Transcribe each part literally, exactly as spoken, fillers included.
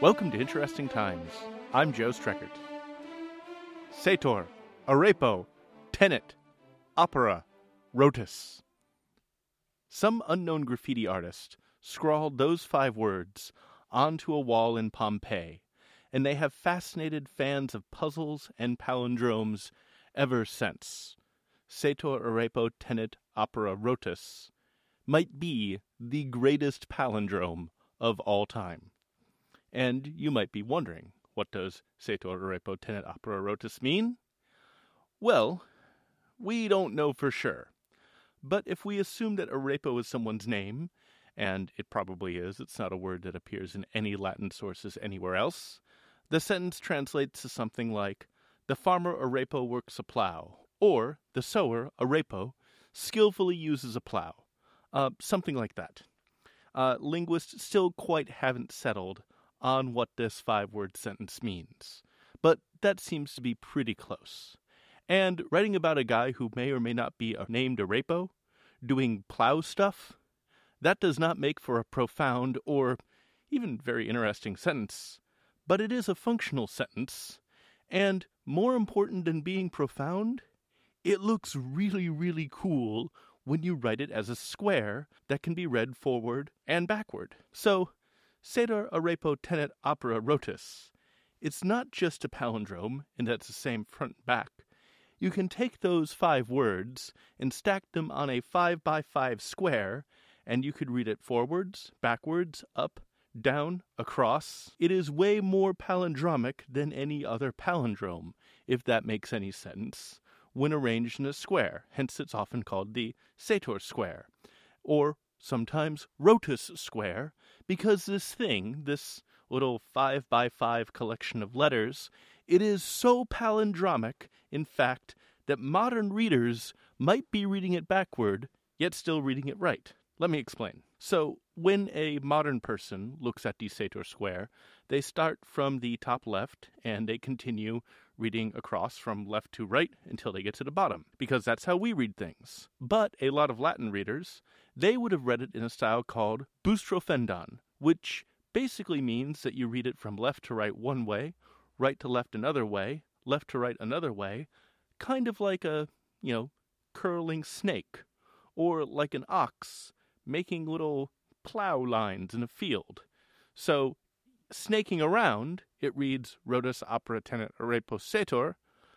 Welcome to Interesting Times. I'm Joe Streckert. Sator, Arepo, Tenet, Opera, Rotus. Some unknown graffiti artist scrawled those five words onto a wall in Pompeii, and they have fascinated fans of puzzles and palindromes ever since. Sator, Arepo, Tenet, Opera, Rotus might be the greatest palindrome of all time. And you might be wondering, what does Sator, Arepo, Tenet, Opera, Rotus mean? Well, we don't know for sure. But if we assume that Arepo is someone's name, and it probably is, it's not a word that appears in any Latin sources anywhere else, the sentence translates to something like, "The farmer Arepo works a plow," or "The sower Arepo skillfully uses a plow." Uh, something like that. Uh, linguists still quite haven't settled on what this five-word sentence means, but that seems to be pretty close. And writing about a guy who may or may not be named Arepo, doing plow stuff, that does not make for a profound or even very interesting sentence, but it is a functional sentence, and more important than being profound, it looks really, really cool when you write it as a square that can be read forward and backward. So, Sator, Arepo, Tenet, Opera, Rotus. It's not just a palindrome, and that's the same front and back. You can take those five words and stack them on a five by five square, and you could read it forwards, backwards, up, down, across. It is way more palindromic than any other palindrome, if that makes any sense, when arranged in a square. Hence it's often called the Sator Square, or sometimes Rotus Square, because this thing, this little five by five collection of letters, it is so palindromic, in fact, that modern readers might be reading it backward, yet still reading it right. Let me explain. So, when a modern person looks at the Sator Square, they start from the top left, and they continue reading across from left to right until they get to the bottom, because that's how we read things. But a lot of Latin readers, they would have read it in a style called boustrophedon, which basically means that you read it from left to right one way, right to left another way, left to right another way, kind of like a, you know, curling snake, or like an ox making little plow lines in a field. So, snaking around, it reads Rotus, Opera, Tenet, Arepo, Sator,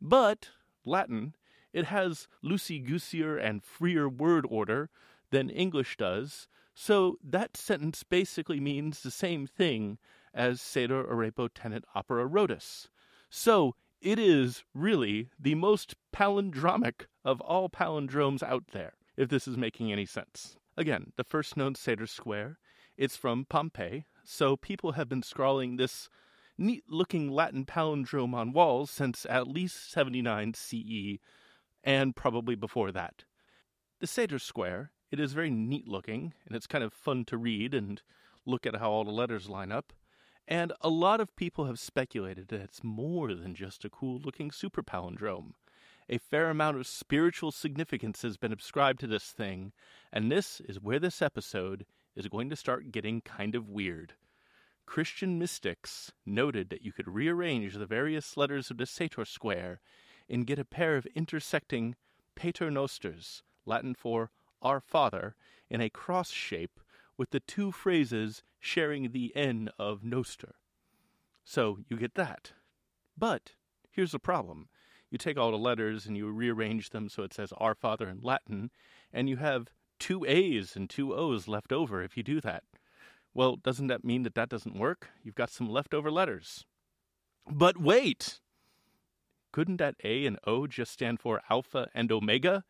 but Latin, it has loosey-gooseier and freer word order than English does, so that sentence basically means the same thing as Sator, Arepo, Tenet, Opera, Rotus. So, it is really the most palindromic of all palindromes out there, if this is making any sense. Again, the first known Sator Square, it's from Pompeii, so people have been scrawling this neat-looking Latin palindrome on walls since at least seventy-nine C E, and probably before that. The Sator Square, it is very neat-looking, and it's kind of fun to read and look at how all the letters line up, and a lot of people have speculated that it's more than just a cool-looking super palindrome. A fair amount of spiritual significance has been ascribed to this thing, and this is where this episode is going to start getting kind of weird. Christian mystics noted that you could rearrange the various letters of the Sator Square and get a pair of intersecting pater nosters, Latin for Our Father, in a cross shape with the two phrases sharing the N of noster. So you get that. But here's the problem. You take all the letters and you rearrange them so it says Our Father in Latin, and you have two A's and two O's left over if you do that. Well, doesn't that mean that that doesn't work? You've got some leftover letters. But wait! Couldn't that A and O just stand for Alpha and Omega?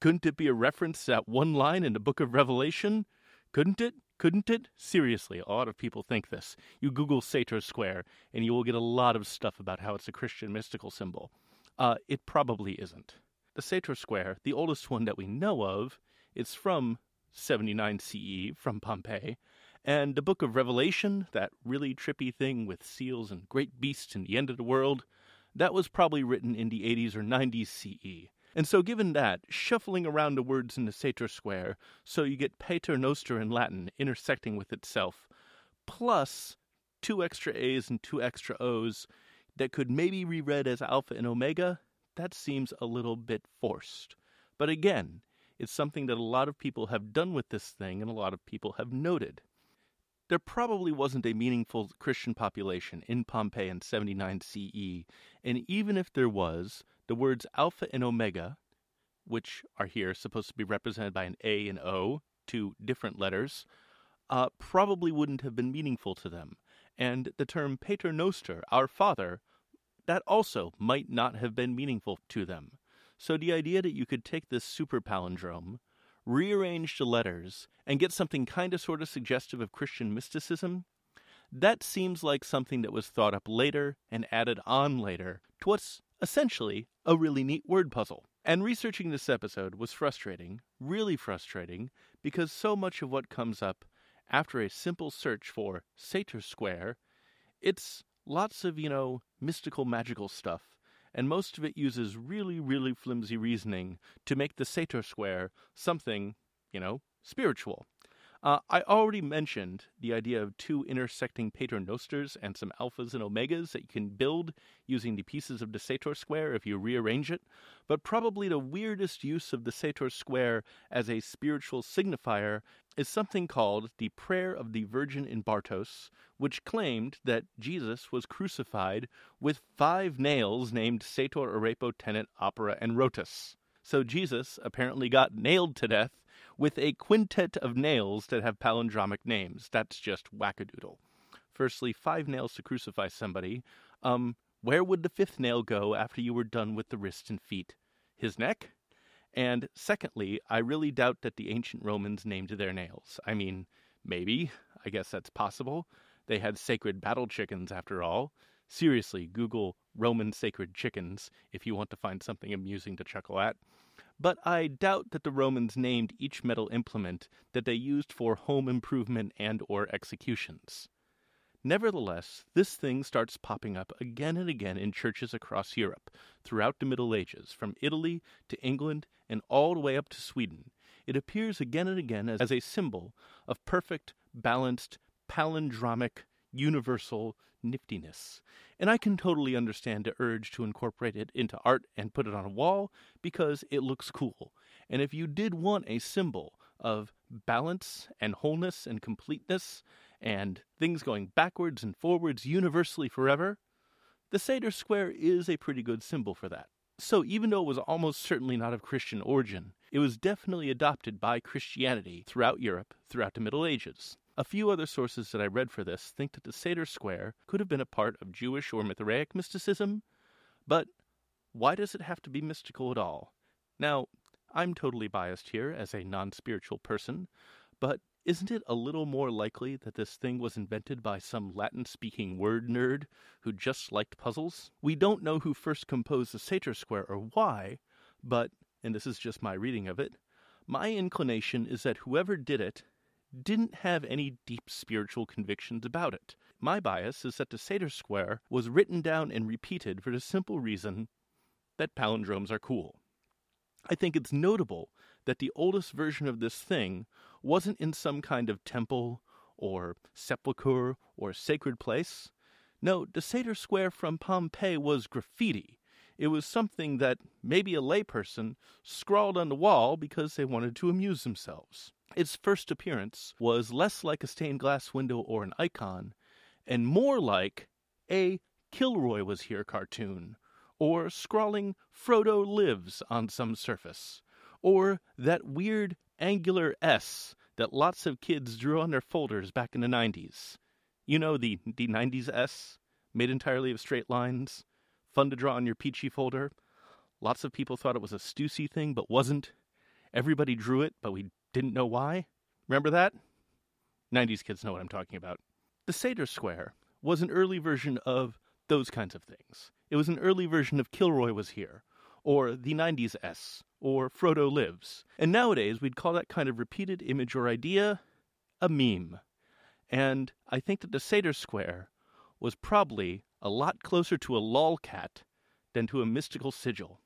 Couldn't it be a reference to that one line in the Book of Revelation? Couldn't it? Couldn't it? Seriously, a lot of people think this. You Google Sator Square, and you will get a lot of stuff about how it's a Christian mystical symbol. Uh, it probably isn't. The Sator Square, the oldest one that we know of, is from seventy-nine C E, from Pompeii, and the Book of Revelation, that really trippy thing with seals and great beasts and the end of the world, that was probably written in the eighties or nineties C E. And so given that, shuffling around the words in the Sator Square, so you get Pater Noster in Latin intersecting with itself, plus two extra A's and two extra O's that could maybe be read as Alpha and Omega, that seems a little bit forced. But again, it's something that a lot of people have done with this thing and a lot of people have noted. There probably wasn't a meaningful Christian population in Pompeii in seventy-nine C E, and even if there was, the words Alpha and Omega, which are here supposed to be represented by an A and O, two different letters, uh, probably wouldn't have been meaningful to them. And the term Pater Noster, our Father, that also might not have been meaningful to them. So the idea that you could take this super palindrome, rearrange the letters, and get something kind of sort of suggestive of Christian mysticism, that seems like something that was thought up later and added on later to what's essentially a really neat word puzzle. And researching this episode was frustrating, really frustrating, because so much of what comes up after a simple search for Sator Square, it's lots of, you know, mystical, magical stuff, and most of it uses really, really flimsy reasoning to make the Sator Square something, you know, spiritual. Uh, I already mentioned the idea of two intersecting Pater Nosters and some Alphas and Omegas that you can build using the pieces of the Sator Square if you rearrange it, but probably the weirdest use of the Sator Square as a spiritual signifier is something called the Prayer of the Virgin in Bartos, which claimed that Jesus was crucified with five nails named Sator, Arepo, Tenet, Opera, and Rotus. So Jesus apparently got nailed to death with a quintet of nails that have palindromic names. That's just wackadoodle. Firstly, five nails to crucify somebody. Um, where would the fifth nail go after you were done with the wrists and feet? His neck? And secondly, I really doubt that the ancient Romans named their nails. I mean, maybe. I guess that's possible. They had sacred battle chickens, after all. Seriously, Google Roman sacred chickens if you want to find something amusing to chuckle at. But I doubt that the Romans named each metal implement that they used for home improvement and or executions. Nevertheless, this thing starts popping up again and again in churches across Europe, throughout the Middle Ages, from Italy to England and all the way up to Sweden. It appears again and again as a symbol of perfect, balanced, palindromic, universal niftiness. And I can totally understand the urge to incorporate it into art and put it on a wall because it looks cool. And if you did want a symbol of balance and wholeness and completeness and things going backwards and forwards universally forever, the Sator Square is a pretty good symbol for that. So even though it was almost certainly not of Christian origin, it was definitely adopted by Christianity throughout Europe throughout the Middle Ages. A few other sources that I read for this think that the Sator Square could have been a part of Jewish or Mithraic mysticism, but why does it have to be mystical at all? Now, I'm totally biased here as a non-spiritual person, but isn't it a little more likely that this thing was invented by some Latin-speaking word nerd who just liked puzzles? We don't know who first composed the Sator Square or why, but, and this is just my reading of it, my inclination is that whoever did it didn't have any deep spiritual convictions about it. My bias is that the Sator Square was written down and repeated for the simple reason that palindromes are cool. I think it's notable that the oldest version of this thing wasn't in some kind of temple or sepulchre or sacred place. No, the Sator Square from Pompeii was graffiti. It was something that maybe a layperson scrawled on the wall because they wanted to amuse themselves. Its first appearance was less like a stained glass window or an icon, and more like a Kilroy Was Here cartoon, or scrawling Frodo Lives on some surface, or that weird angular S that lots of kids drew on their folders back in the nineties. You know, the, the nineties S, made entirely of straight lines. Fun to draw on your peachy folder. Lots of people thought it was a Stussy thing, but wasn't. Everybody drew it, but we didn't know why. Remember that? nineties kids know what I'm talking about. The Sator Square was an early version of those kinds of things. It was an early version of Kilroy Was Here, or the nineties S, or Frodo Lives. And nowadays, we'd call that kind of repeated image or idea a meme. And I think that the Sator Square was probably a lot closer to a lolcat than to a mystical sigil.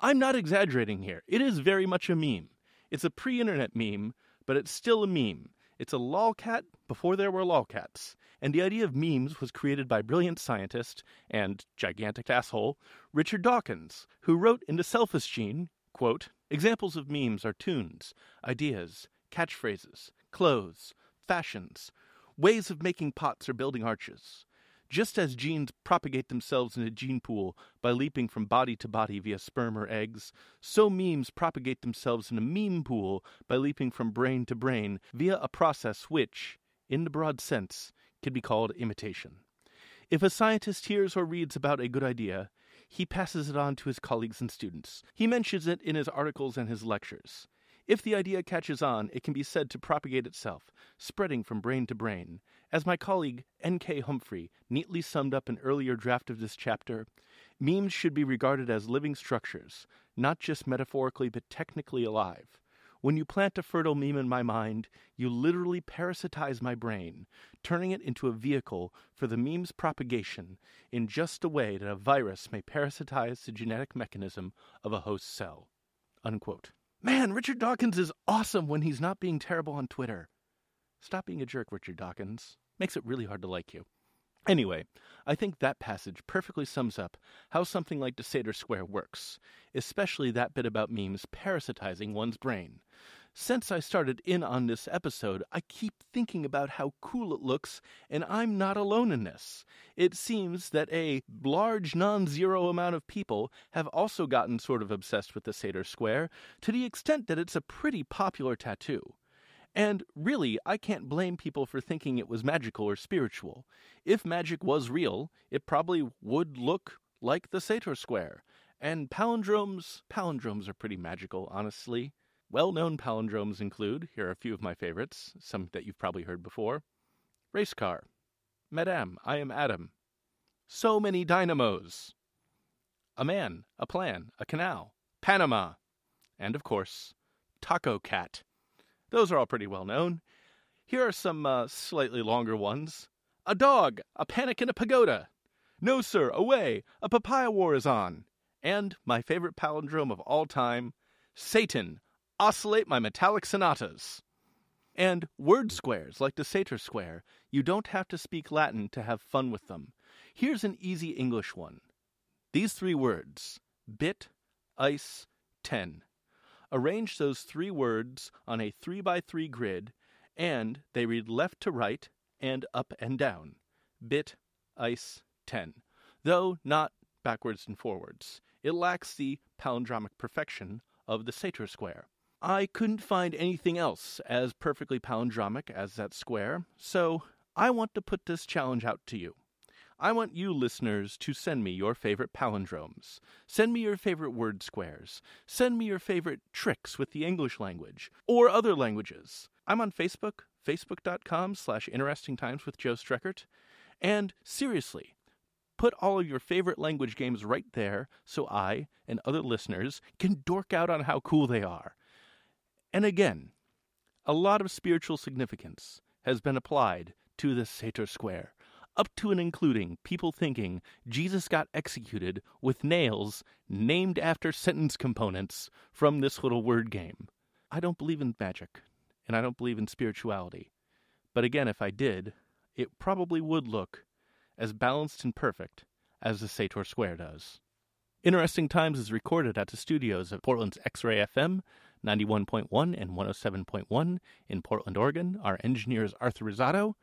I'm not exaggerating here. It is very much a meme. It's a pre-internet meme, but it's still a meme. It's a lolcat before there were lolcats, and the idea of memes was created by brilliant scientist and gigantic asshole Richard Dawkins, who wrote in The Selfish Gene, quote, "Examples of memes are tunes, ideas, catchphrases, clothes, fashions, ways of making pots or building arches. Just as genes propagate themselves in a gene pool by leaping from body to body via sperm or eggs, so memes propagate themselves in a meme pool by leaping from brain to brain via a process which, in the broad sense, can be called imitation. If a scientist hears or reads about a good idea, he passes it on to his colleagues and students. He mentions it in his articles and his lectures. If the idea catches on, it can be said to propagate itself, spreading from brain to brain. As my colleague N K Humphrey neatly summed up an earlier draft of this chapter, memes should be regarded as living structures, not just metaphorically but technically alive. When you plant a fertile meme in my mind, you literally parasitize my brain, turning it into a vehicle for the meme's propagation in just the way that a virus may parasitize the genetic mechanism of a host cell." Unquote. Man, Richard Dawkins is awesome when he's not being terrible on Twitter. Stop being a jerk, Richard Dawkins. Makes it really hard to like you. Anyway, I think that passage perfectly sums up how something like the Sator Square works, especially that bit about memes parasitizing one's brain. Since I started in on this episode, I keep thinking about how cool it looks, and I'm not alone in this. It seems that a large non-zero amount of people have also gotten sort of obsessed with the Sator Square, to the extent that it's a pretty popular tattoo. And really, I can't blame people for thinking it was magical or spiritual. If magic was real, it probably would look like the Sator Square. And palindromes, palindromes are pretty magical, honestly. Well-known palindromes include, here are a few of my favorites, some that you've probably heard before. Race car. Madame, I am Adam. So many dynamos. A man, a plan, a canal. Panama. And, of course, taco cat. Those are all pretty well-known. Here are some uh, slightly longer ones. A dog, a panic in a pagoda. No, sir, away, a papaya war is on. And my favorite palindrome of all time, Satan. Oscillate my metallic sonatas. And word squares, like the Sator Square, you don't have to speak Latin to have fun with them. Here's an easy English one. These three words, bit, ice, ten. Arrange those three words on a three by three grid, and they read left to right and up and down. Bit, ice, ten. Though not backwards and forwards. It lacks the palindromic perfection of the Sator Square. I couldn't find anything else as perfectly palindromic as that square, so I want to put this challenge out to you. I want you listeners to send me your favorite palindromes. Send me your favorite word squares. Send me your favorite tricks with the English language or other languages. I'm on Facebook, facebook.com slash interestingtimes with Joe Streckert. And seriously, put all of your favorite language games right there so I and other listeners can dork out on how cool they are. And again, a lot of spiritual significance has been applied to the Sator Square, up to and including people thinking Jesus got executed with nails named after sentence components from this little word game. I don't believe in magic, and I don't believe in spirituality. But again, if I did, it probably would look as balanced and perfect as the Sator Square does. Interesting Times is recorded at the studios of Portland's X-Ray F M, ninety-one point one and one oh seven point one in Portland, Oregon. Our engineer is Arthur Rosato.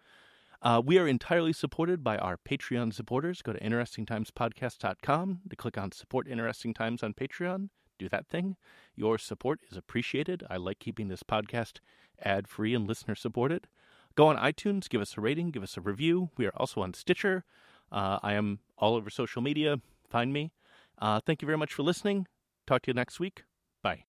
Uh, we are entirely supported by our Patreon supporters. Go to interesting times podcast dot com to click on Support Interesting Times on Patreon. Do that thing. Your support is appreciated. I like keeping this podcast ad-free and listener-supported. Go on iTunes, give us a rating, give us a review. We are also on Stitcher. Uh, I am all over social media. Find me. Uh, thank you very much for listening. Talk to you next week. Bye.